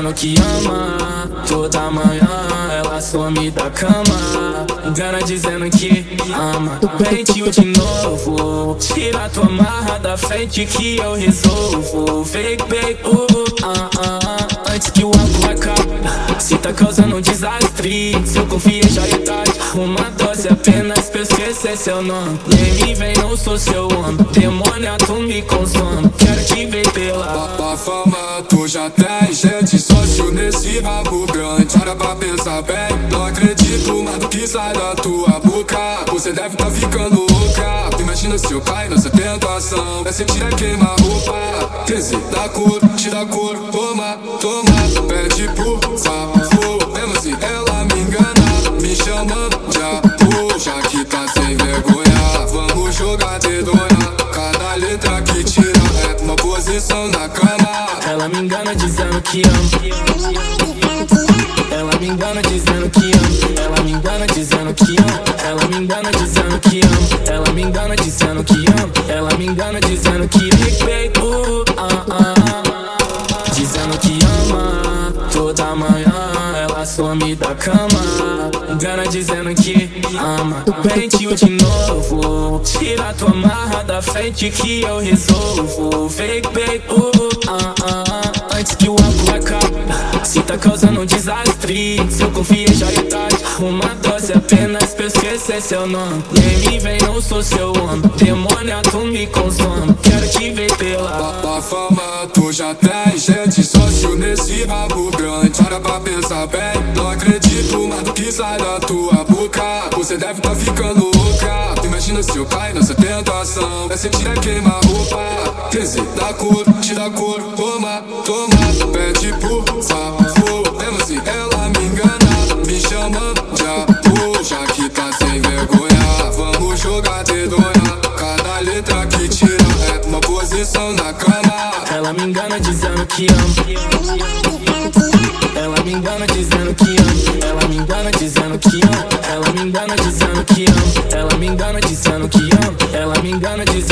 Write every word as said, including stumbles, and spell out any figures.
dizendo que ama. Toda manhã ela some da cama. Engana dizendo que ama. Mentiu de novo. Tira tua marra da frente que eu resolvo. Fake, fake, uh, uh, uh. Antes que o álcool acabe. Se tá causando um desastre, se eu confio já é tarde. Uma dose apenas pra esquecer seu nome. Nem me vem, não sou seu homem. Demônio, tu me consome. Quero te ver pela pra fama, tu já tem gente sócio nesse rabo grande. Para pra pensar bem, não acredito nada que sai da tua boca. Você deve tá ficando louca. Tu imagina seu pai nessa tentação. É sentir a queimar roupa. Treze, dá cor, tira a cor. Toma, toma, pede por favor. Mesmo se ela me engana, me chamando de amor. Já que tá sem vergonha, vamos jogar dedonha. Cada letra que tira é uma posição na cama. Ela me engana dizendo que ama. Ela me engana dizendo que ama. Ela me engana dizendo que ama. Ela me engana dizendo que ama. Ela me engana dizendo que ama. Ela me engana dizendo que ama. Dizendo que ama. Toda manhã ela some da cama. Engana dizendo que ama. Mentiu de novo. Tira tua marra da frente que eu resolvo. Fake, fake, uh, uh. Antes que o álcool acabe. Se tá causando um desastre, se eu confio já é tarde. Uma dose apenas pra esquecer seu nome. Nem me vem, não sou seu homem. Demônio, tu me consome. Quero te ver pela pra fama, tu já tem gente sócio nesse rabo grande. Para pra pensar bem, não acredito nada que sai da tua boca. Você deve tá ficando louca. Tu imagina seu pai nessa tentação. É sentir a queimar roupa. Treze, dá cor, tira a cor. Toma, toma, pede por favor. Mesmo se ela me engana, me chama de amor. Já que tá sem vergonha, vamos jogar dedonha. Cada letra que tira é uma posição na cama. Ela me engana dizendo que ama. Ela me engana dizendo que ama. Ela me engana dizendo que ama. Ela me engana dizendo que ama. Ela me engana dizendo que ama. Ela me engana dizendo